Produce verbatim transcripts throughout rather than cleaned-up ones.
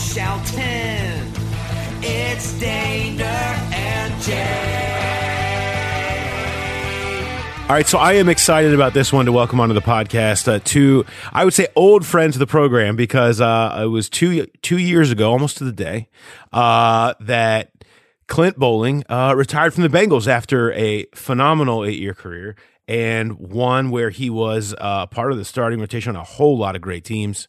Shelton, it's Daner and Jay. All right, so I am excited about this one to welcome onto the podcast uh, two, I would say, old friends of the program, because uh, it was two two years ago, almost to the day, uh, that Clint Boling uh, retired from the Bengals after a phenomenal eight-year career, and one where he was uh, part of the starting rotation on a whole lot of great teams.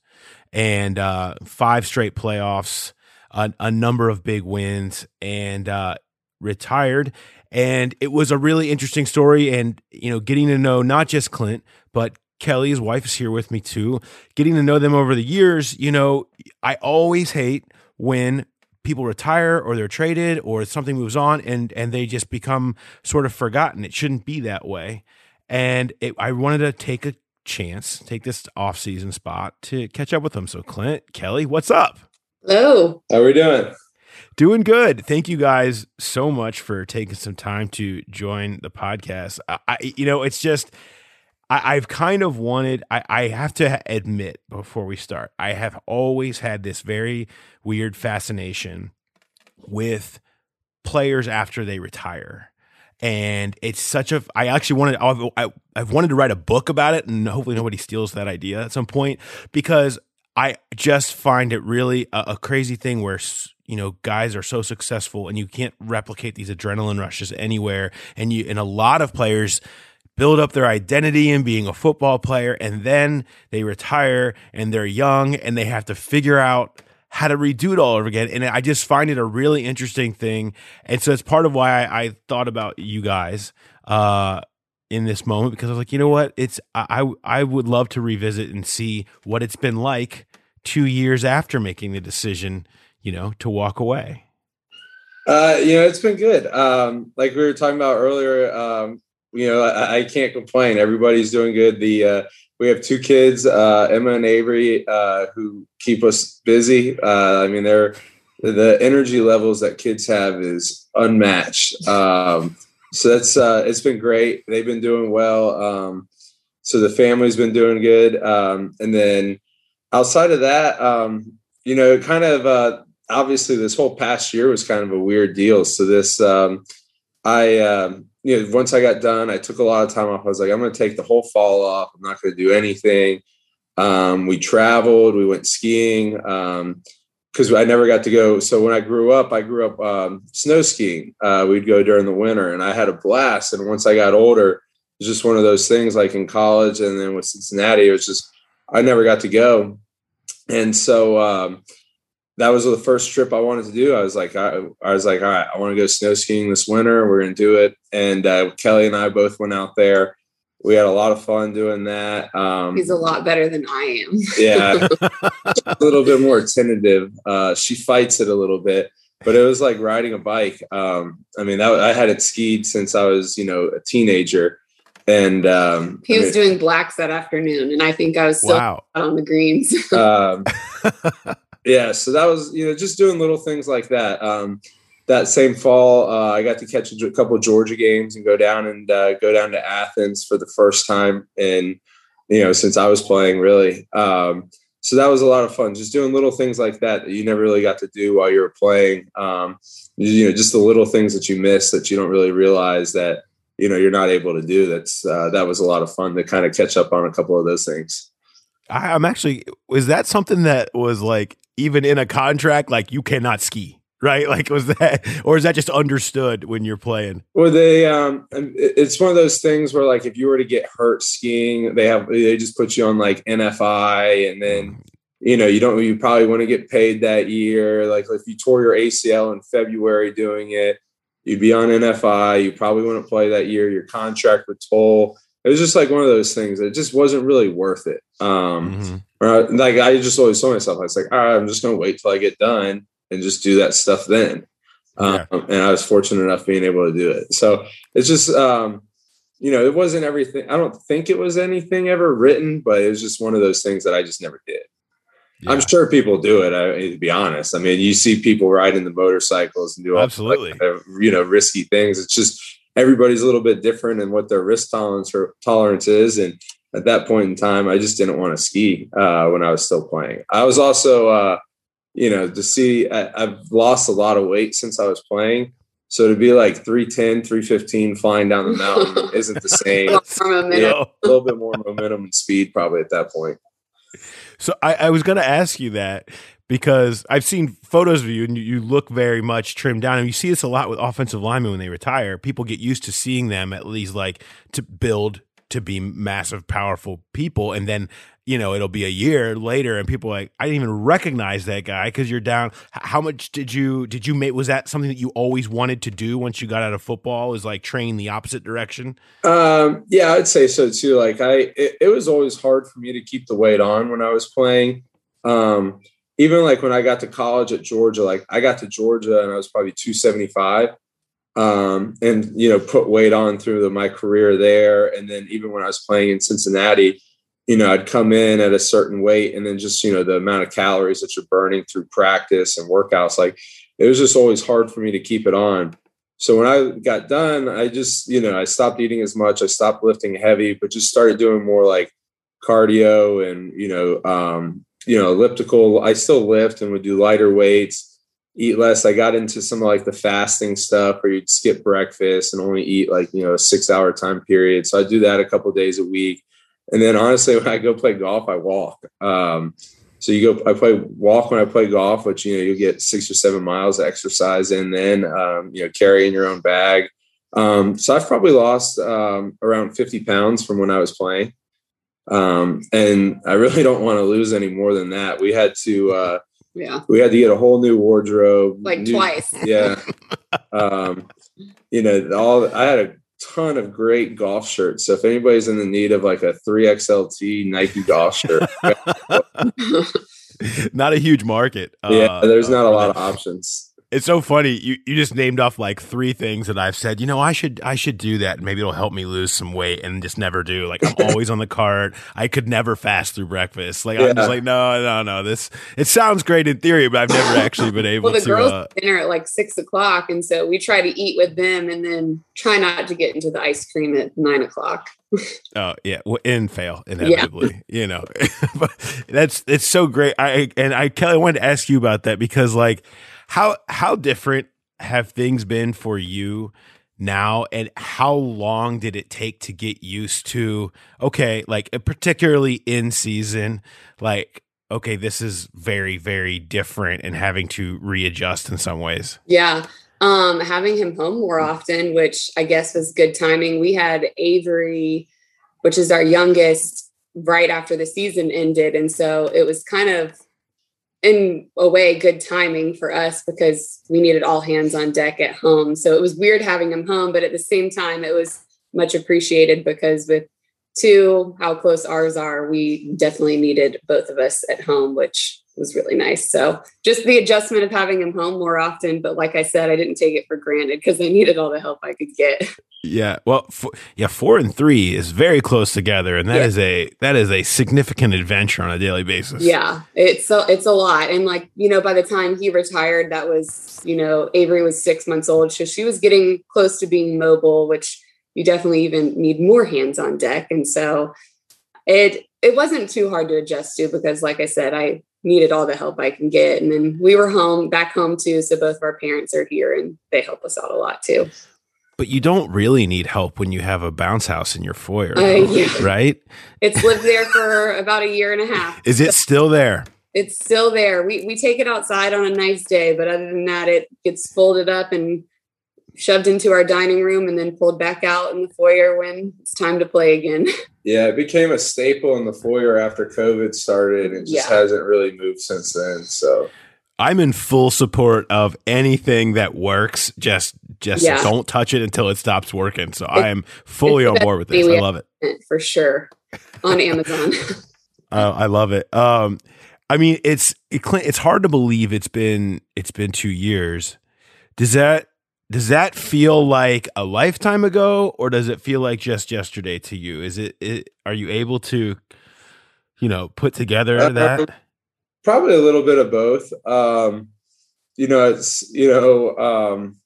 And uh, five straight playoffs, a, a number of big wins, and uh, retired. And it was a really interesting story. And, you know, getting to know not just Clint, but Kelly, his wife, is here with me too. Getting to know them over the years, you know, I always hate when people retire or they're traded or something moves on and, and they just become sort of forgotten. It shouldn't be that way. And it, I wanted to take a chance, take this off-season spot to catch up with them. So Clint, Kelly, what's up? Hello. How are we doing? Doing good. Thank you guys so much for taking some time to join the podcast. I, I you know, it's just, I, I've kind of wanted, I, I have to admit before we start, I have always had this very weird fascination with players after they retire. And it's such a, I actually wanted, I've, I've wanted to write a book about it, and hopefully nobody steals that idea at some point, because I just find it really a, a crazy thing where, you know, guys are so successful and you can't replicate these adrenaline rushes anywhere. And you, and a lot of players build up their identity in being a football player, and then they retire and they're young and they have to figure out how to redo it all over again. And I just find it a really interesting thing. And so it's part of why I, I thought about you guys uh, in this moment, because I was like, you know what? It's I I would love to revisit and see what it's been like two years after making the decision, you know, to walk away. Uh, you know, it's been good. Um, like we were talking about earlier, um, you know, I, I can't complain. Everybody's doing good. The uh, We have two kids, uh, Emma and Avery, uh, who keep us busy. Uh, I mean, they're the energy levels that kids have is unmatched. Um, so that's uh, it's been great. They've been doing well. Um, so the family's been doing good. Um, and then outside of that, um, you know, kind of uh, obviously this whole past year was kind of a weird deal. So this um, I. Um, You know, once I got done, I took a lot of time off. I was like, I'm going to take the whole fall off. I'm not going to do anything. Um, we traveled. We went skiing because um, I never got to go. So when I grew up, I grew up um, snow skiing. Uh, we'd go during the winter, and I had a blast. And once I got older, it was just one of those things like in college and then with Cincinnati, it was just I never got to go. And so um, that was the first trip I wanted to do. I was like, I, I was like, all right, I want to go snow skiing this winter. We're going to do it. And uh, Kelly and I both went out there. We had a lot of fun doing that. Um, He's a lot better than I am. Yeah. A little bit more tentative. Uh, she fights it a little bit, but it was like riding a bike. Um, I mean, that, I hadn't skied since I was, you know, a teenager. And um, he was I mean, doing blacks that afternoon, and I think I was still wow. on the greens. um, yeah, so that was, you know, just doing little things like that. Um, that same fall, uh, I got to catch a couple of Georgia games and go down and uh, go down to Athens for the first time in, you know, since I was playing, really. Um, so that was a lot of fun, just doing little things like that that you never really got to do while you were playing. Um, you know, just the little things that you miss that you don't really realize that, you know, you're not able to do. That's uh, that was a lot of fun to kind of catch up on a couple of those things. I, I'm actually, is that something that was like even in a contract, like you cannot ski, right? Like was that, or is that just understood when you're playing? Well, they, um, it's one of those things where like if you were to get hurt skiing, they have, they just put you on like N F I, and then, you know, you don't, you probably want to get paid that year. Like if you tore your A C L in February doing it, you'd be on N F I. You probably wouldn't play that year. Your contract would toll. It was just like one of those things. It just wasn't really worth it. Um, mm-hmm. or I, like I just always told myself, I was like, all right, I'm just going to wait till I get done and just do that stuff then. Um, yeah. And I was fortunate enough being able to do it. So it's just, um, you know, it wasn't everything. I don't think it was anything ever written, but it was just one of those things that I just never did. Yeah. I'm sure people do it. I mean, to be honest, I mean, you see people riding the motorcycles and do all absolutely, like, you know, risky things. It's just everybody's a little bit different in what their risk tolerance or tolerance is. And at that point in time, I just didn't want to ski uh, when I was still playing. I was also, uh, you know, to see, I, I've lost a lot of weight since I was playing. So to be like three ten, three fifteen flying down the mountain isn't the same. Yeah, a little bit more momentum and speed probably at that point. So I, I was going to ask you that because I've seen photos of you and you, you look very much trimmed down. And you see this a lot with offensive linemen when they retire. People get used to seeing them at least like to build to be massive, powerful people. And then, you know, it'll be a year later and people are like, I didn't even recognize that guy because you're down. How much did you did you make? Was that something that you always wanted to do once you got out of football, is like train the opposite direction? Um, yeah, I'd say so, too. Like I it, it was always hard for me to keep the weight on when I was playing. Um, even like when I got to college at Georgia, like I got to Georgia and I was probably two seventy-five. Um, and, you know, put weight on through the, my career there. And then even when I was playing in Cincinnati, you know, I'd come in at a certain weight and then just, you know, the amount of calories that you're burning through practice and workouts, like it was just always hard for me to keep it on. So when I got done, I just, you know, I stopped eating as much. I stopped lifting heavy, but just started doing more like cardio and, you know, um, you know, elliptical. I still lift and would do lighter weights. Eat less. I got into some of like the fasting stuff where you'd skip breakfast and only eat like, you know, a six hour time period. So I do that a couple of days a week. And then honestly, when I go play golf, I walk. Um, so you go, I play walk when I play golf, which, you know, you'll get six or seven miles of exercise in then, um, you know, carrying your own bag. Um, so I've probably lost um, around fifty pounds from when I was playing. Um, and I really don't want to lose any more than that. We had to, uh, Yeah, we had to get a whole new wardrobe, like new, twice. Yeah, um, you know, all I had a ton of great golf shirts. So if anybody's in the need of like a three X L T Nike golf shirt, not a huge market. Yeah, there's uh, not a lot of options. It's so funny. You you just named off like three things that I've said, you know, I should I should do that. Maybe it'll help me lose some weight, and just never do. Like I'm always on the cart. I could never fast through breakfast. Like yeah. I'm just like, no, no, no. This it sounds great in theory, but I've never actually been able to. Well, the to, girls uh, dinner at like six o'clock, and so we try to eat with them and then try not to get into the ice cream at nine o'clock. Oh yeah, well, and fail inevitably, yeah. You know. But that's it's so great. I and I Kelly, I wanted to ask you about that because like. How how different have things been for you now, and how long did it take to get used to, okay, like particularly in season, like, okay, this is very, very different and having to readjust in some ways? Yeah, um, having him home more often, which I guess was good timing. We had Avery, which is our youngest, right after the season ended, and so it was kind of, in a way, good timing for us because we needed all hands on deck at home. So it was weird having him home, but at the same time, it was much appreciated because with two, how close ours are, we definitely needed both of us at home, which was really nice. So just the adjustment of having him home more often. But like I said, I didn't take it for granted because I needed all the help I could get. Yeah. Well, four, yeah, four and three is very close together. And that yeah. is a, that is a significant adventure on a daily basis. Yeah, it's a, it's a lot. And like, you know, by the time he retired, that was, you know, Avery was six months old. So she was getting close to being mobile, which you definitely even need more hands on deck. And so it, it wasn't too hard to adjust to, because like I said, I needed all the help I can get. And then we were home, back home too. So both of our parents are here and they help us out a lot too. But you don't really need help when you have a bounce house in your foyer, uh, yeah. right? It's lived there for about a year and a half. Is it still there? It's still there. We we take it outside on a nice day, but other than that, it gets folded up and shoved into our dining room and then pulled back out in the foyer when it's time to play again. Yeah, it became a staple in the foyer after COVID started and just yeah. hasn't really moved since then, so... I'm in full support of anything that works. Just, just yeah. don't touch it until it stops working. So I am fully on board with this. I love it for sure on Amazon. uh, I love it. Um, I mean, it's it, it's hard to believe it's been it's been two years. Does that does that feel like a lifetime ago, or does it feel like just yesterday to you? Is it? it are you able to, you know, put together that? Probably a little bit of both. Um, you know, it's, you know, um,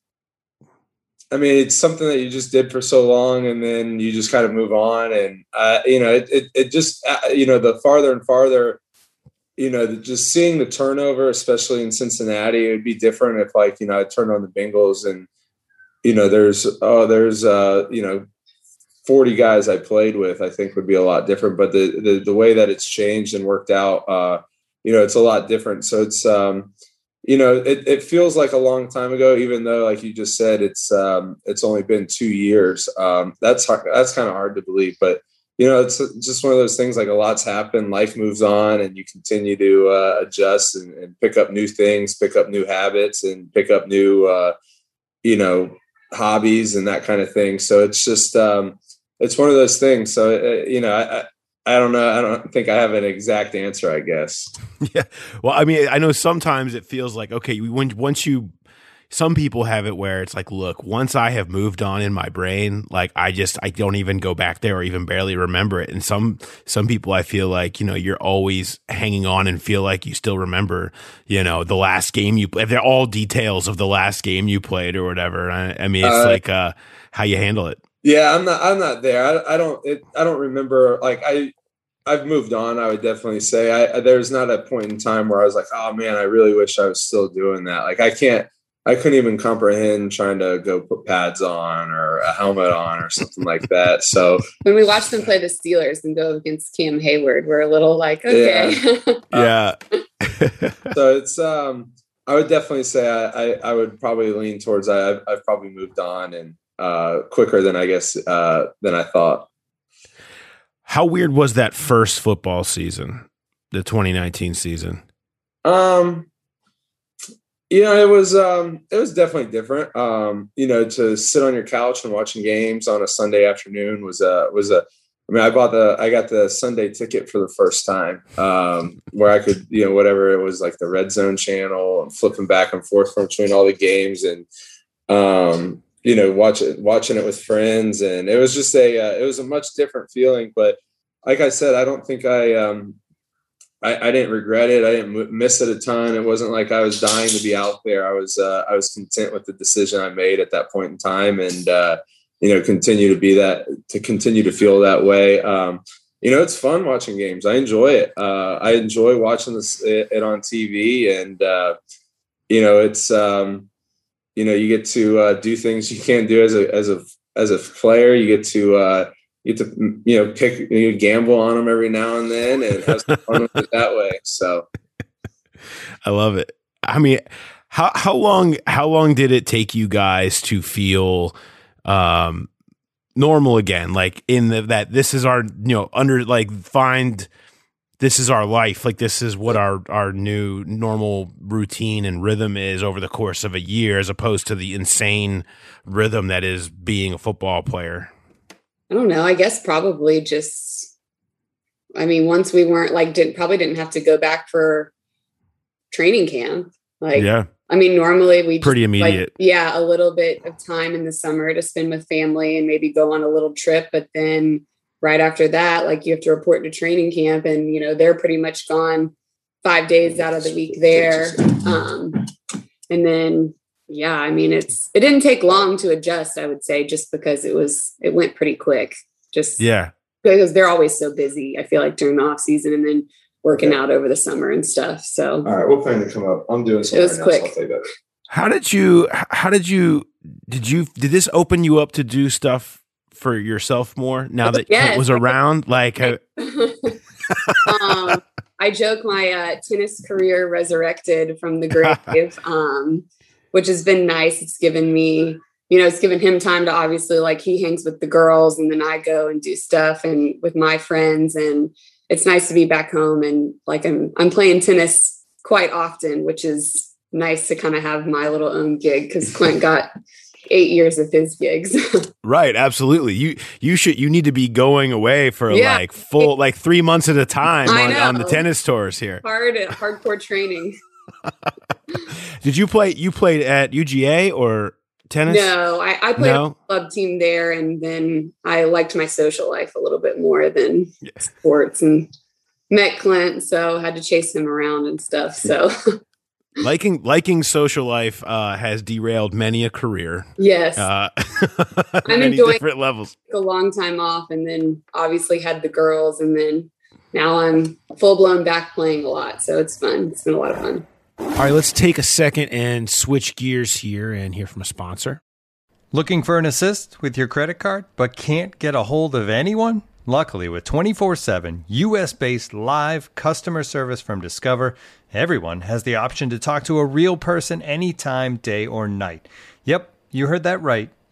I mean, it's something that you just did for so long and then you just kind of move on. And, uh, you know, it, it, it just, uh, you know, the farther and farther, you know, the, just seeing the turnover, especially in Cincinnati, it would be different if like, you know, I turned on the Bengals and, you know, there's, oh, there's, uh, you know, forty guys I played with, I think would be a lot different. But the, the, the way that it's changed and worked out, uh, you know, it's a lot different. So it's, um, you know, it, it feels like a long time ago, even though, like you just said, it's um, it's only been two years. Um, that's hard, that's kind of hard to believe. But, you know, it's just one of those things, like a lot's happened. Life moves on and you continue to uh, adjust and, and pick up new things, pick up new habits and pick up new, uh, you know, hobbies and that kind of thing. So it's just um, it's one of those things. So, uh, you know, I, I I don't know. I don't think I have an exact answer, I guess. Yeah. Well, I mean, I know sometimes it feels like, okay, when, once you, some people have it where it's like, look, once I have moved on in my brain, like I just, I don't even go back there or even barely remember it. And some, some people I feel like, you know, you're always hanging on and feel like you still remember, you know, the last game you played. They're all details of the last game you played or whatever. I, I mean, it's uh, like uh, how you handle it. Yeah, I'm not. I'm not there. I, I don't. It, I don't remember. Like I, I've moved on. I would definitely say I, I, there's not a point in time where I was like, oh man, I really wish I was still doing that. Like I can't. I couldn't even comprehend trying to go put pads on or a helmet on or something like that. So when we watched them play the Steelers and go against Cam Hayward, we're a little like, okay, yeah. yeah. So it's. Um, I would definitely say I. I, I would probably lean towards I, I've, I've probably moved on and. Uh, quicker than I guess uh, than I thought. How weird was that first football season, the twenty nineteen season? Um, you know, it was um, it was definitely different. Um, you know, to sit on your couch and watching games on a Sunday afternoon was a was a. I mean, I bought the I got the Sunday ticket for the first time, um, where I could you know whatever it was like the Red Zone channel and flipping back and forth from between all the games and. Um, you know, watch it, watching it with friends. And it was just a, uh, it was a much different feeling, but like I said, I don't think I, um, I, I didn't regret it. I didn't miss it a ton. It wasn't like I was dying to be out there. I was, uh, I was content with the decision I made at that point in time. And, uh, you know, continue to be that, to continue to feel that way. Um, you know, it's fun watching games. I enjoy it. Uh, I enjoy watching this it, it on T V and, uh, you know, it's, um, you know, you get to uh, do things you can't do as a as a as a player. You get to uh, you get to you know pick you gamble on them every now and then, and have some fun with it that way. So, I love it. I mean, how how long how long did it take you guys to feel um, normal again? Like in the, that this is our you know under like find. This is our life. Like this is what our, our new normal routine and rhythm is over the course of a year, as opposed to the insane rhythm that is being a football player. I don't know. I guess probably just, I mean, once we weren't like, didn't probably didn't have to go back for training camp. Like, yeah. I mean, normally we pretty just, immediate. Like, yeah. A little bit of time in the summer to spend with family and maybe go on a little trip. But then right after that, like, you have to report to training camp, and, you know, they're pretty much gone five days out of the week there. Um, and then, yeah, I mean, it's, it didn't take long to adjust, I would say, just because it was, it went pretty quick. Just yeah, because they're always so busy, I feel like, during the off season, and then working yeah. out over the summer and stuff. So, all right, we'll plan to come up. I'm doing something. It was right quick. Now, so I'll say how did you, how did you, did you, did this open you up to do stuff for yourself more now that yes. Clint was around? Like, a- um, I joke my uh, tennis career resurrected from the grave, um, which has been nice. It's given me, you know, it's given him time to obviously, like, he hangs with the girls, and then I go and do stuff and with my friends, and it's nice to be back home. And like, I'm, I'm playing tennis quite often, which is nice to kind of have my little own gig, because Clint got eight years of his gigs. Right. Absolutely. You, you should, you need to be going away for yeah. like full, like three months at a time on, on the tennis tours here. Hard, hardcore training. Did you play, you played at U G A or tennis? No, I, I played no. a club team there, and then I liked my social life a little bit more than yeah. sports, and met Clint, so had to chase him around and stuff. So liking liking social life uh, has derailed many a career. Yes, uh, I'm enjoying different levels. A long time off, and then obviously had the girls, and then now I'm full blown back playing a lot. So it's fun. It's been a lot of fun. All right, let's take a second and switch gears here and hear from a sponsor. Looking for an assist with your credit card but can't get a hold of anyone? Luckily, with twenty-four seven U S based live customer service from Discover, everyone has the option to talk to a real person anytime, day or night. Yep, you heard that right.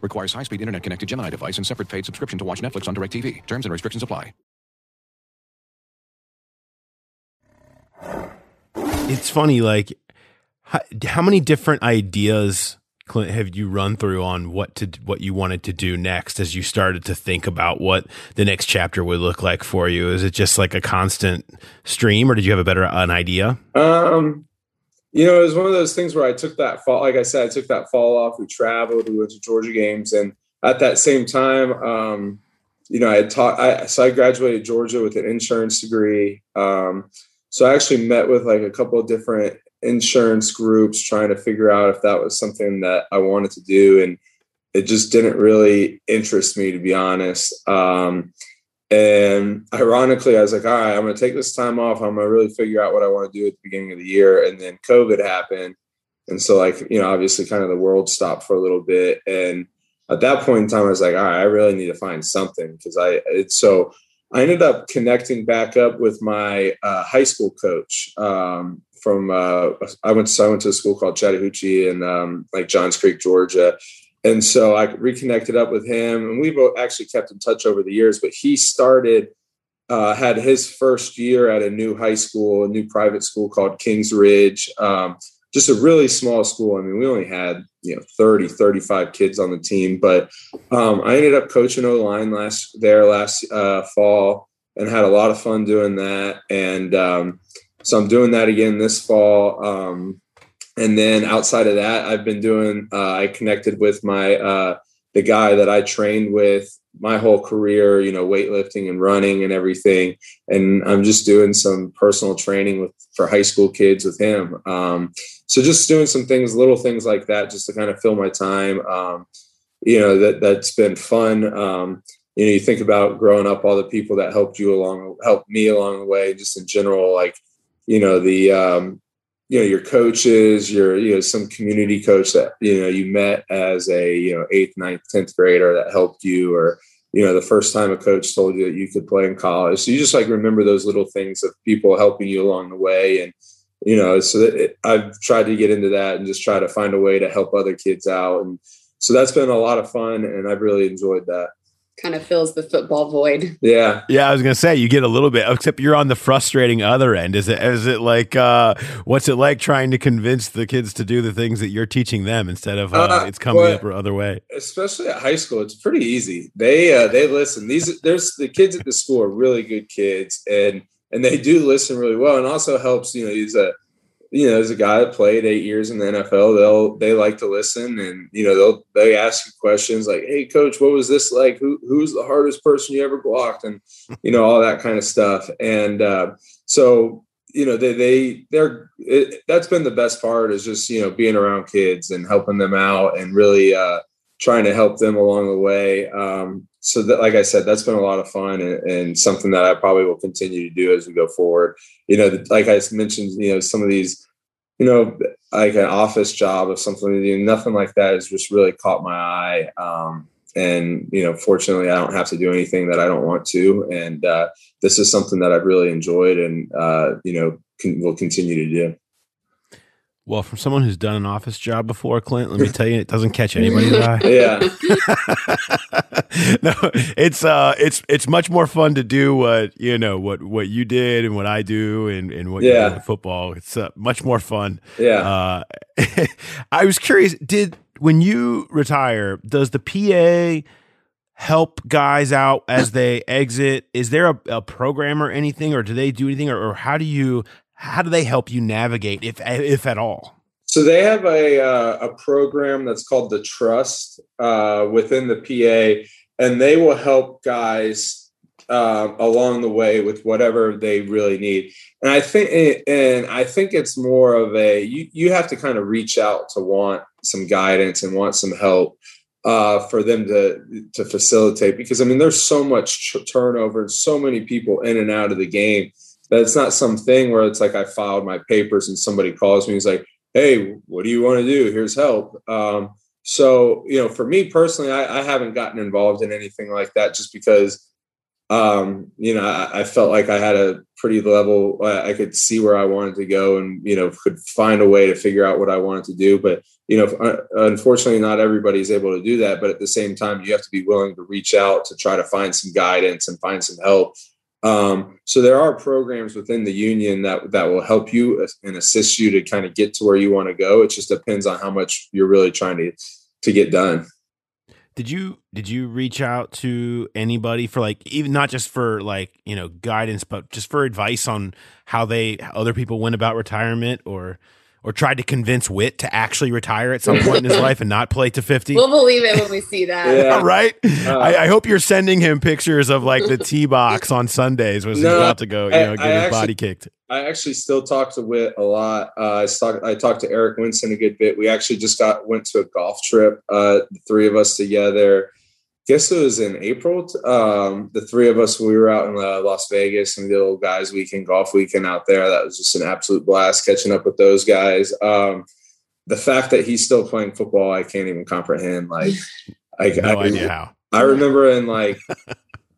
Requires high-speed internet-connected Gemini device and separate paid subscription to watch Netflix on DirecTV. Terms and restrictions apply. It's funny, like, how, how many different ideas, Clint, have you run through on what to what you wanted to do next as you started to think about what the next chapter would look like for you? Is it just like a constant stream, or did you have a better an idea? Um. You know, it was one of those things where I took that fall. Like I said, I took that fall off. We traveled, we went to Georgia games. And at that same time, um, you know, I had taught, I, so I graduated Georgia with an insurance degree. Um, so I actually met with like a couple of different insurance groups trying to figure out if that was something that I wanted to do. And it just didn't really interest me, to be honest. Um, and ironically, I was like, all right, I'm going to take this time off. I'm going to really figure out what I want to do at the beginning of the year. And then COVID happened. And so, like, you know, obviously kind of the world stopped for a little bit. And at that point in time, I was like, all right, I really need to find something. Because I, it's so I ended up connecting back up with my uh, high school coach um, from, uh, I went to, so I went to a school called Chattahoochee in um, like Johns Creek, Georgia. And so I reconnected up with him, and we both actually kept in touch over the years, but he started, uh, had his first year at a new high school, a new private school called Kings Ridge, um, just a really small school. I mean, we only had, you know, thirty, thirty-five kids on the team, but um, I ended up coaching O-line last there last uh, fall and had a lot of fun doing that. And um, so I'm doing that again this fall. Um And then outside of that, I've been doing, uh, I connected with my, uh, the guy that I trained with my whole career, you know, weightlifting and running and everything. And I'm just doing some personal training with, for high school kids with him. Um, so just doing some things, little things like that, just to kind of fill my time. Um, you know, that that's been fun. Um, you know, you think about growing up, all the people that helped you along, helped me along the way, just in general, like, you know, the, um, you know, your coaches, your, you know, some community coach that, you know, you met as a, you know, eighth, ninth, tenth grader that helped you, or, you know, the first time a coach told you that you could play in college. So you just like remember those little things of people helping you along the way. And, you know, so that it, I've tried to get into that and just try to find a way to help other kids out. And so that's been a lot of fun, and I've really enjoyed that. Kind of fills the football void. Yeah. Yeah. I was going to say, you get a little bit, except you're on the frustrating other end. Is it, is it like, uh, what's it like trying to convince the kids to do the things that you're teaching them instead of, uh, uh, it's coming well, up or other way? Especially at high school, it's pretty easy. They, uh, they listen. These, there's the kids at the school are really good kids, and, and they do listen really well. And also helps, you know, he's a, you know, as a guy that played eight years in the N F L, they'll, they like to listen, and, you know, they'll, they ask you questions like, hey coach, what was this like? Who, who's the hardest person you ever blocked? And, you know, all that kind of stuff. And, uh, so, you know, they, they, they're, it, that's been the best part, is just, you know, being around kids and helping them out and really, uh, trying to help them along the way. Um, so that, like I said, that's been a lot of fun, and, and something that I probably will continue to do as we go forward. You know, the, like I mentioned, you know, some of these, you know, like an office job or something, you know, nothing like that has just really caught my eye. Um, and, you know, fortunately I don't have to do anything that I don't want to. And, uh, this is something that I've really enjoyed, and, uh, you know, can, will continue to do. Well, from someone who's done an office job before, Clint, let me tell you, it doesn't catch anybody's eye. Yeah. No, it's uh, it's it's much more fun to do what you know, what, what you did, and what I do, and, and what yeah. you do in football. It's uh, much more fun. Yeah. Uh, I was curious. Did when you retire, does the P A help guys out as they exit? Is there a, a program or anything, or do they do anything, or, or how do you? How do they help you navigate, if if at all? So they have a uh, a program that's called the Trust uh, within the P A, and they will help guys uh, along the way with whatever they really need. And I think and I think it's more of a you you have to kind of reach out to want some guidance and want some help uh, for them to to facilitate, because I mean there's so much tr- turnover and so many people in and out of the game. That it's not something where it's like I filed my papers and somebody calls me and is like, hey, what do you want to do? Here's help. Um, so, you know, for me personally, I, I haven't gotten involved in anything like that just because, um, you know, I, I felt like I had a pretty level. I, I could see where I wanted to go and, you know, could find a way to figure out what I wanted to do. But, you know, if, uh, unfortunately, not everybody's able to do that. But at the same time, you have to be willing to reach out to try to find some guidance and find some help. Um, so there are programs within the union that, that will help you and assist you to kind of get to where you want to go. It just depends on how much you're really trying to, to get done. Did you, did you reach out to anybody for like, even not just for like, you know, guidance, but just for advice on how they, how other people went about retirement, or, or tried to convince Wit to actually retire at some point in his life and not play to fifty? We'll believe it when we see that. Yeah. Right? Uh, I, I hope you're sending him pictures of like the tee box on Sundays when no, he's about to go, you I, know, get I his actually, body kicked. I actually still talk to Wit a lot. Uh, I talk, I talked to Eric Winston a good bit. We actually just got went to a golf trip, uh, the three of us together. I guess it was in April. Um, the three of us, we were out in uh, Las Vegas, and we did a little guys weekend, golf weekend out there. That was just an absolute blast catching up with those guys. Um, the fact that he's still playing football, I can't even comprehend. Like, I, no I, idea how. I remember in like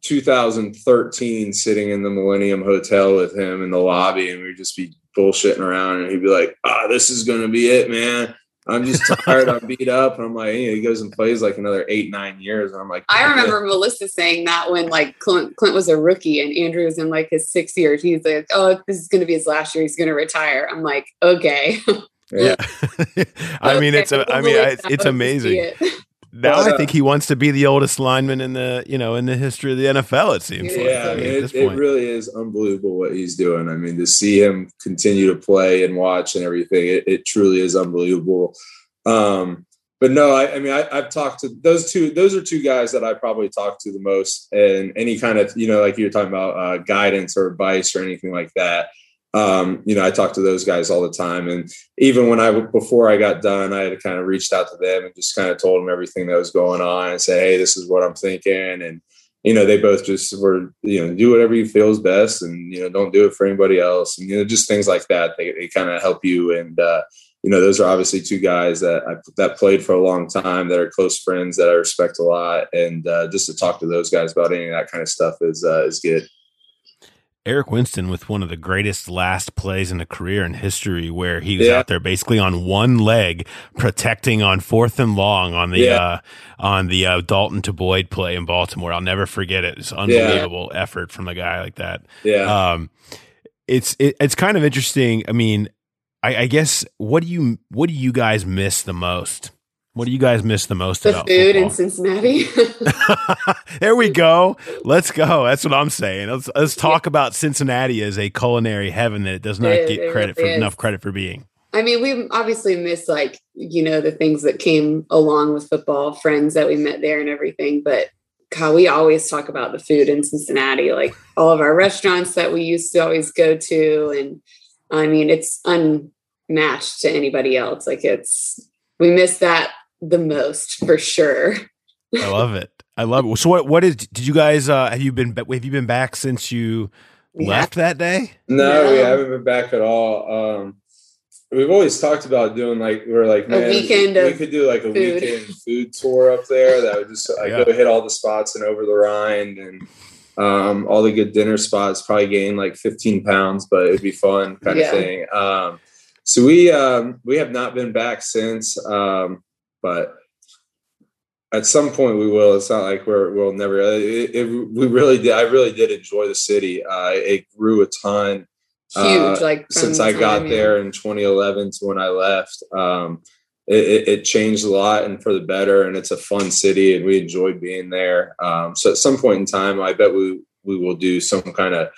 two thousand thirteen sitting in the Millennium Hotel with him in the lobby, and we'd just be bullshitting around, and he'd be like, ah, oh, this is going to be it, man. I'm just tired. I'm beat up. And I'm like, you know, he goes and plays like another eight, nine years. And I'm like, I remember Melissa saying that when like Clint, Clint was a rookie and Andrew was in like his sixth year. He's like, oh, this is going to be his last year. He's going to retire. I'm like, okay. Yeah. I mean, it's, a, I mean, I, it's amazing. It. Now I think he wants to be the oldest lineman in the, you know, in the history of the N F L, it seems. Yeah. Like. Yeah I mean, it, it really is unbelievable what he's doing. I mean, to see him continue to play and watch and everything, it, it truly is unbelievable. Um, but no, I, I mean, I, I've talked to those two. Those are two guys that I probably talk to the most, and any kind of, you know, like you're talking about uh, guidance or advice or anything like that. Um, you know, I talk to those guys all the time. And even when I, before I got done, I had kind of reached out to them and just kind of told them everything that was going on and say, hey, this is what I'm thinking. And, you know, they both just were, you know, do whatever you feel is best and, you know, don't do it for anybody else. And, you know, just things like that, they, they kind of help you. And, uh, you know, those are obviously two guys that I, that played for a long time, that are close friends, that I respect a lot. And uh, just to talk to those guys about any of that kind of stuff is uh, is good. Eric Winston with one of the greatest last plays in a career in history, where he was yeah. out there basically on one leg protecting on fourth and long on the yeah. uh, on the uh, Dalton to Boyd play in Baltimore. I'll never forget it. It's unbelievable yeah. effort from a guy like that. Yeah, um, it's it, it's kind of interesting. I mean, I, I guess what do you what do you guys miss the most? What do you guys miss the most the about food football? In Cincinnati? There we go. Let's go. That's what I'm saying. Let's let's talk yeah. about Cincinnati as a culinary heaven that it does not it, get credit really for is. enough credit for being. I mean, we obviously miss, like, you know, the things that came along with football, friends that we met there and everything. But God, we always talk about the food in Cincinnati, like all of our restaurants that we used to always go to, and I mean, it's unmatched to anybody else. Like, it's we miss that the most for sure. I love it. I love it. So what, what is, did you guys, uh, have you been, have you been back since you yeah. left that day? No, no, we haven't been back at all. Um, we've always talked about doing, like, we're like, man, a weekend we, we could do like a food. weekend food tour up there. That would just like yeah. go hit all the spots and over the Rhine and um, all the good dinner spots, probably gain like fifteen pounds, but it'd be fun kind yeah. of thing. Um, so we, um, we have not been back since, um, but at some point we will. It's not like we're, we'll never, it, it, we really did. I really did enjoy the city. Uh, it grew a ton uh, Huge, like since I got there in twenty eleven to when I left. Um, it, it changed a lot and for the better, and it's a fun city and we enjoyed being there. Um, so at some point in time, I bet we, we will do some kind of,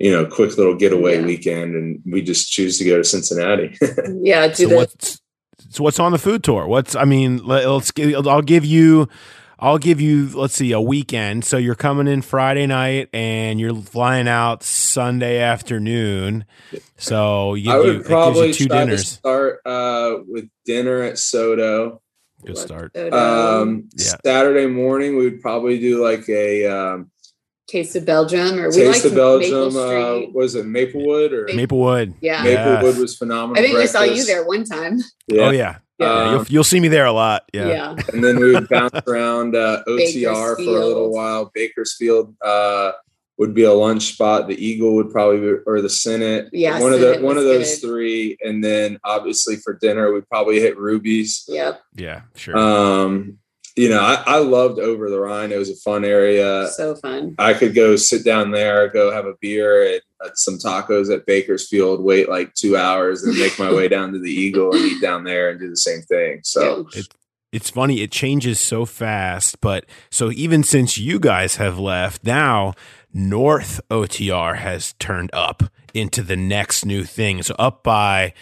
you know, quick little getaway yeah. weekend, and we just choose to go to Cincinnati. yeah. Do so what's, So what's on the food tour? What's, I mean, let's give, I'll give you, I'll give you, let's see, a weekend. So you're coming in Friday night and you're flying out Sunday afternoon. So you, I would you, probably two try dinners. To start uh, with dinner at Soto. Good start. Um, yeah. Saturday morning, we would probably do like a, um, Taste of Belgium, or we Taste of Belgium. Uh, was it Maplewood or Maplewood? Yeah, Maplewood was phenomenal. I think breakfast. We saw you there one time. Yeah. Oh yeah, yeah. Um, you'll, you'll see me there a lot. Yeah, yeah. And then we would bounce around uh, O T R for a little while. Bakersfield uh, would be a lunch spot. The Eagle would probably be, or the Senate. Yeah, one Senate of the one of those good. three. And then obviously for dinner, we probably hit Ruby's. Yep. Yeah, sure. Um, You know, I, I loved Over the Rhine. It was a fun area. So fun. I could go sit down there, go have a beer at, at some tacos at Bakersfield, wait like two hours and make my way down to the Eagle and eat down there and do the same thing. So it, it's funny. It changes so fast. But so even since you guys have left now, North O T R has turned up into the next new thing. So up by...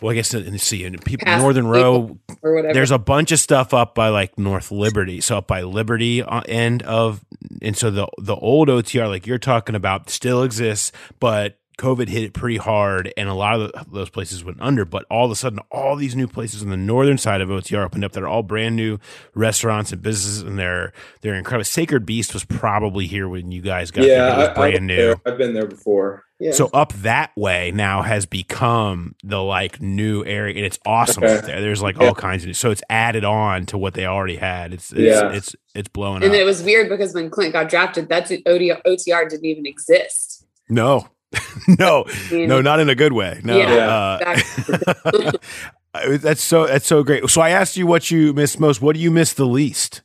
Well, I guess let's see, in people, Northern Row, or whatever. There's a bunch of stuff up by like North Liberty. So up by Liberty end of, and so the the old O T R, like you're talking about, still exists, but COVID hit it pretty hard, and a lot of those places went under. But all of a sudden, all these new places on the northern side of O T R opened up that are all brand new restaurants and businesses, and they're they're incredible. Sacred Beast was probably here when you guys got yeah, there. It was I, brand I've new. There. I've been there before. Yeah. So up that way now has become the like new area, and it's awesome okay. up there. There's like yeah. all kinds of, so it's added on to what they already had. It's it's yeah. it's, it's blowing and up. And it was weird because when Clint got drafted, that's O T R didn't even exist. No. no, no, not in a good way. No, yeah, uh, exactly. that's so that's so great. So I asked you what you miss most. What do you miss the least?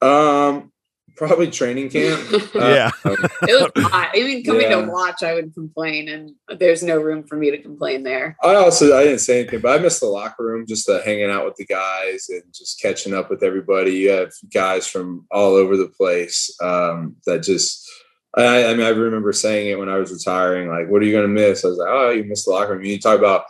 Um, probably training camp. yeah, uh, it was hot. I mean, coming yeah. to watch, I would complain, and there's no room for me to complain there. I also I didn't say anything, but I missed the locker room, just uh, hanging out with the guys and just catching up with everybody. You have guys from all over the place um, that just. I, I mean, I remember saying it when I was retiring, like, what are you going to miss? I was like, oh, you missed the locker room. You talk about,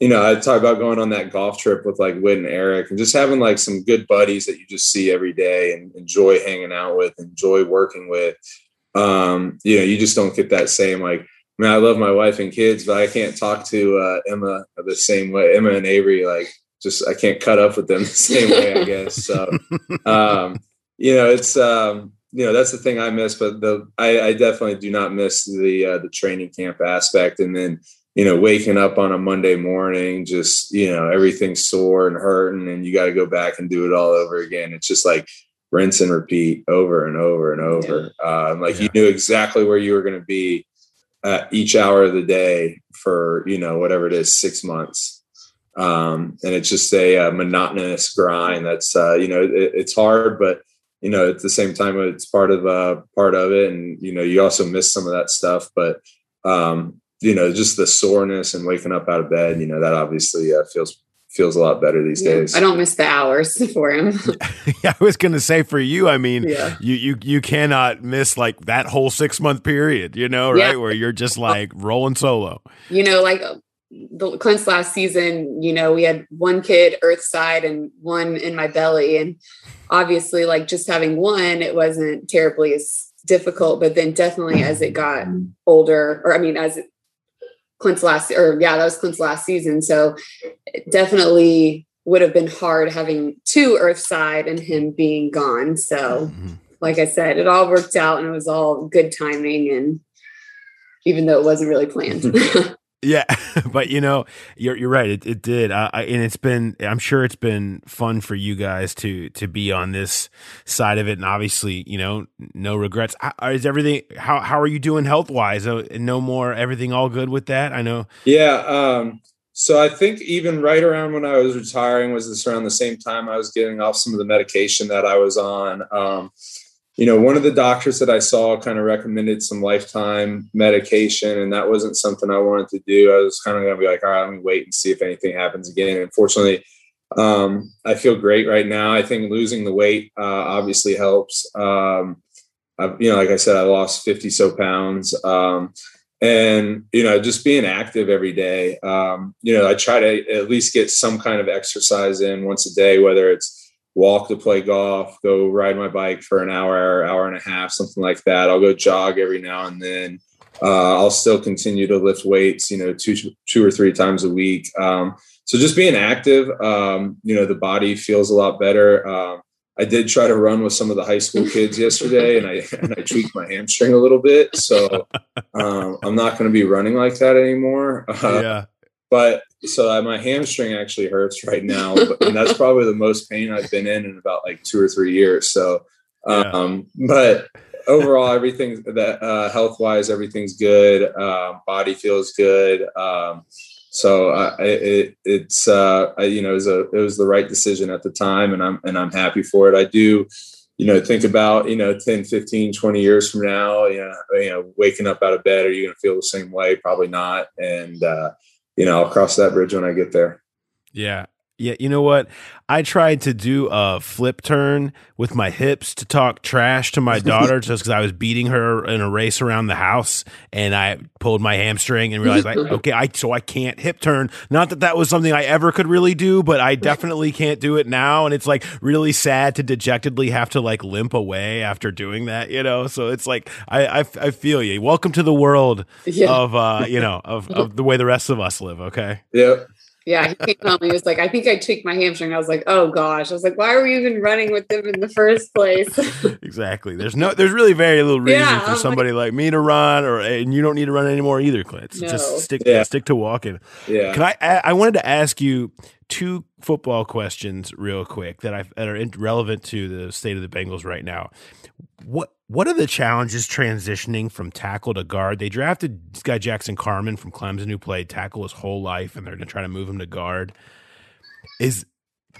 you know, I talk about going on that golf trip with like Wit and Eric and just having like some good buddies that you just see every day and enjoy hanging out with, enjoy working with. Um, you know, you just don't get that same, like, I mean, I love my wife and kids, but I can't talk to uh, Emma the same way. Emma and Avery, like, just, I can't cut up with them the same way, I guess. So, um, you know, it's, um, you know, that's the thing I miss, but the, I, I definitely do not miss the, uh, the training camp aspect. And then, you know, waking up on a Monday morning, just, you know, everything's sore and hurting and you got to go back and do it all over again. It's just like rinse and repeat over and over and over. Yeah. Um, like yeah. you knew exactly where you were going to be uh, each hour of the day for, you know, whatever it is, six months. Um, and it's just a, a monotonous grind. That's, uh, you know, it, it's hard, but you know, at the same time, it's part of uh part of it. And, you know, you also miss some of that stuff, but, um, you know, just the soreness and waking up out of bed, you know, that obviously uh, feels, feels a lot better these yeah, days. I don't miss the hours for him. yeah, I was going to say for you, I mean, yeah. you, you, you cannot miss like that whole six month period, you know, right. Yeah. Where you're just like rolling solo, you know, like the Clint's last season, you know, we had one kid Earthside and one in my belly. And obviously like just having one, it wasn't terribly as difficult, but then definitely as it got older, or I mean, as Clint's last, or yeah, that was Clint's last season. So it definitely would have been hard having two Earthside and him being gone. So mm-hmm. like I said, it all worked out and it was all good timing. And even though it wasn't really planned. Yeah, but you know, you're you're right. It it did, I, I, and it's been. I'm sure it's been fun for you guys to to be on this side of it, and obviously, you know, no regrets. I, is everything? How how are you doing health wise? No more. Everything all good with that? I know. Yeah. Um, so I think even right around when I was retiring was this around the same time I was getting off some of the medication that I was on. Um, You know, one of the doctors that I saw kind of recommended some lifetime medication, and that wasn't something I wanted to do. I was kind of going to be like, all right, let me wait and see if anything happens again. And fortunately, um, I feel great right now. I think losing the weight uh, obviously helps. Um, I, you know, like I said, I lost fifty so pounds. Um, and, you know, just being active every day. Um, you know, I try to at least get some kind of exercise in once a day, whether it's walk to play golf, go ride my bike for an hour, hour and a half, something like that. I'll go jog every now and then. Uh, I'll still continue to lift weights, you know, two, two or three times a week. Um, so just being active, um, you know, the body feels a lot better. Um, I did try to run with some of the high school kids yesterday and I, and I tweaked my hamstring a little bit. So um, I'm not going to be running like that anymore. Uh, yeah. But so my hamstring actually hurts right now, but, and that's probably the most pain I've been in in about like two or three years. So, um, yeah. But overall, everything that uh, health wise, everything's good. Uh, body feels good. Um, so I, it, it's uh, I, you know, it was a it was the right decision at the time, and I'm and I'm happy for it. I do. You know, think about, you know, ten, fifteen, twenty years from now. You know, you know, waking up out of bed, are you going to feel the same way? Probably not. And uh, you know, I'll cross that bridge when I get there. Yeah. Yeah. You know what? I tried to do a flip turn with my hips to talk trash to my daughter just because I was beating her in a race around the house, and I pulled my hamstring and realized, like, okay, I so I can't hip turn. Not that that was something I ever could really do, but I definitely can't do it now. And it's like really sad to dejectedly have to like limp away after doing that, you know? So it's like, I I, I feel you. Welcome to the world yeah. of, uh, you know, of, of the way the rest of us live. Okay. Yep. Yeah, he came home and he was like, I think I tweaked my hamstring. I was like, oh gosh. I was like, why were you even running with them in the first place? Exactly. There's no, there's really very little reason yeah, for I'm somebody like, like me to run, or and you don't need to run anymore either, Clint. No. Just stick, yeah. stick to walking. Yeah. Can I, I wanted to ask you two football questions real quick that I that are relevant to the state of the Bengals right now. What, What are the challenges transitioning from tackle to guard? They drafted this guy Jackson Carman from Clemson, who played tackle his whole life, and they're going to try to move him to guard. Is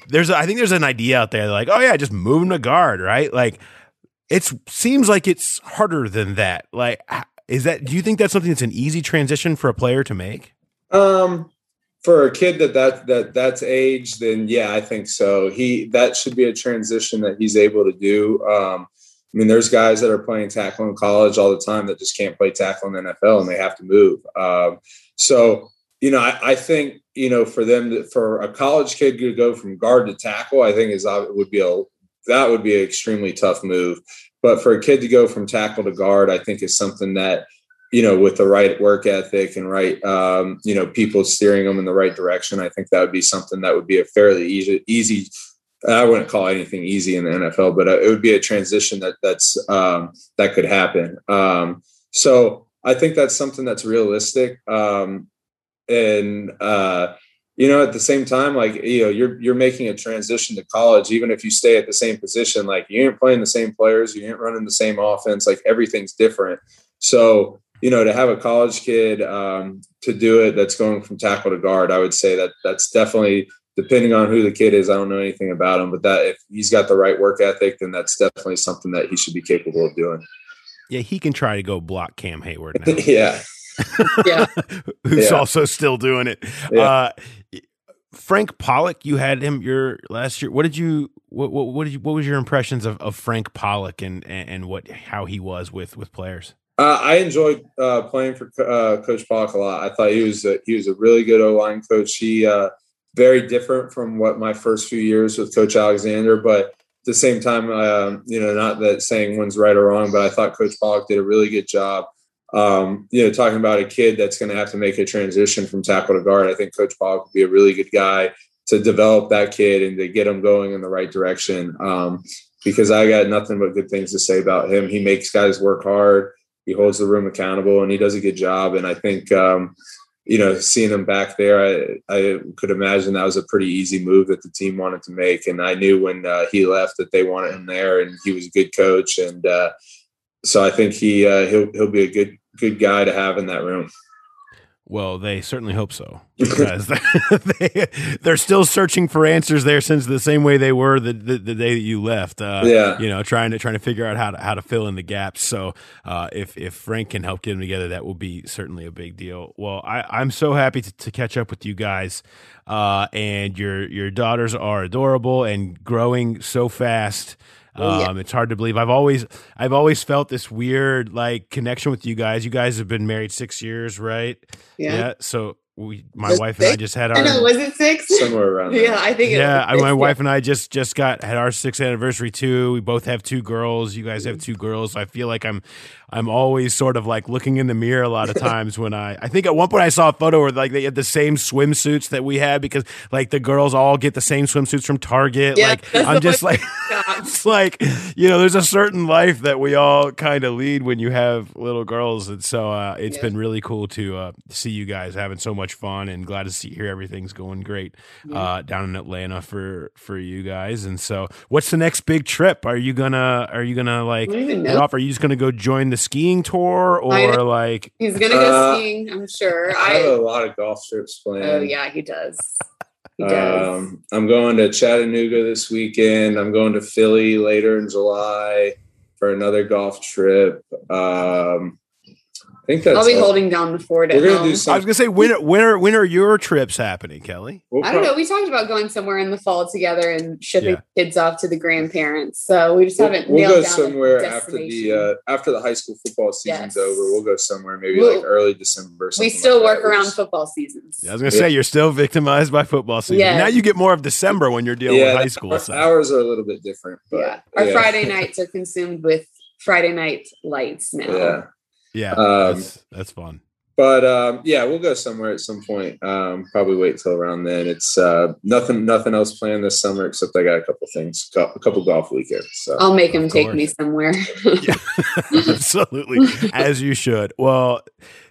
there's a, I think there's an idea out there like, oh yeah, just move him to guard, right? Like it seems like it's harder than that. Like, is that? Do you think that's something that's an easy transition for a player to make? Um, for a kid that that that that's age, then yeah, I think so. He that should be a transition that he's able to do. Um, I mean, there's guys that are playing tackle in college all the time that just can't play tackle in the N F L and they have to move. Um, so, you know, I, I think, you know, for them, to, for a college kid to go from guard to tackle, I think is it would be a that would be an extremely tough move. But for a kid to go from tackle to guard, I think is something that, you know, with the right work ethic and right, um, you know, people steering them in the right direction, I think that would be something that would be a fairly easy, easy I wouldn't call anything easy in the N F L, but it would be a transition that that's um, that could happen. Um, so I think that's something that's realistic. Um, and, uh, you know, at the same time, like, you know, you're, you're making a transition to college, even if you stay at the same position, like you ain't playing the same players, you ain't running the same offense, like everything's different. So, you know, to have a college kid um, to do it, that's going from tackle to guard, I would say that that's definitely, depending on who the kid is, I don't know anything about him, but that if he's got the right work ethic, then that's definitely something that he should be capable of doing. Yeah. He can try to go block Cam Hayward now. Yeah. Yeah. Who's yeah. also still doing it. Yeah. Uh, Frank Pollock, you had him your last year. What did you, what, what, what did you, what was your impressions of, of Frank Pollock and, and, and what, how he was with, with players? Uh, I enjoyed uh, playing for uh, Coach Pollock a lot. I thought he was a, he was a really good O-line coach. He, uh, very different from what my first few years with Coach Alexander, but at the same time, uh, you know, not that saying one's right or wrong, but I thought Coach Pollock did a really good job. Um, you know, talking about a kid that's going to have to make a transition from tackle to guard, I think Coach Pollock would be a really good guy to develop that kid and to get him going in the right direction. Um, because I got nothing but good things to say about him. He makes guys work hard. He holds the room accountable and he does a good job. And I think, um, you know, seeing him back there, I, I could imagine that was a pretty easy move that the team wanted to make. And I knew when uh, he left that they wanted him there and he was a good coach. And uh, so I think he, uh, he'll, he'll be a good, good guy to have in that room. Well, they certainly hope so. Because they, they're still searching for answers there since the same way they were the, the, the day that you left, uh, yeah. you know, trying to, trying to figure out how to, how to fill in the gaps. So uh, if, if Frank can help get them together, that will be certainly a big deal. Well, I, I'm so happy to, to catch up with you guys. Uh, and your, your daughters are adorable and growing so fast. Oh, yeah. Um, it's hard to believe. I've always, I've always felt this weird like connection with you guys. You guys have been married six years, right? Yeah. yeah so we, my was wife six? and I just had our. I know, was it six? Somewhere around. yeah, I think. It yeah, was I, my wife and I just just got had our sixth anniversary too. We both have two girls. You guys have two girls. I feel like I'm, I'm always sort of like looking in the mirror a lot of times when I. I think at one point I saw a photo where like they had the same swimsuits that we had because like the girls all get the same swimsuits from Target. Yeah, like I'm just like. It's like, you know, there's a certain life that we all kind of lead when you have little girls. And so uh, it's yeah. been really cool to uh, see you guys having so much fun and glad to see hear everything's going great yeah. uh, down in Atlanta for, for you guys. And so what's the next big trip? Are you gonna, are you gonna like, get off? Are you just going to go join the skiing tour or like. He's going to go uh, skiing. I'm sure. I have I, a lot of golf trips planned. Oh yeah, he does. Um, I'm going to Chattanooga this weekend. I'm going to Philly later in July for another golf trip. Um, I think that's I'll be all. holding down the fort at home. I was going to say, when, when, are, when are your trips happening, Kelly? We'll I don't know. We talked about going somewhere in the fall together and shipping yeah. kids off to the grandparents. So we just we'll, haven't nailed down We'll go somewhere after the uh, after the high school football season's yes. over. We'll go somewhere maybe we'll, like early December. We still like work that. around football seasons. Yeah, I was going to yeah. say, you're still victimized by football season. Yes. Now you get more of December when you're dealing yeah, with high school. Our, so. Ours are a little bit different. But, yeah. Our yeah. Friday nights are consumed with Friday night lights now. Yeah. Yeah, um, that's, that's fun. But um, yeah, we'll go somewhere at some point. Um, probably wait till around then. It's uh, nothing, nothing else planned this summer except I got a couple things, a couple golf weekends. So. I'll make him take me somewhere. Yeah, absolutely, as you should. Well.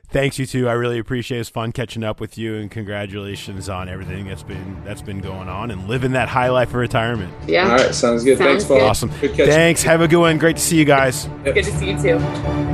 Thanks, you two. I really appreciate it. It's fun catching up with you, and congratulations on everything that's been that's been going on and living that high life of retirement. Yeah. All right. Sounds good. Sounds Thanks, Paul. Awesome. Good catch. Thanks. Have a good one. Great to see you guys. Yep. Good to see you too.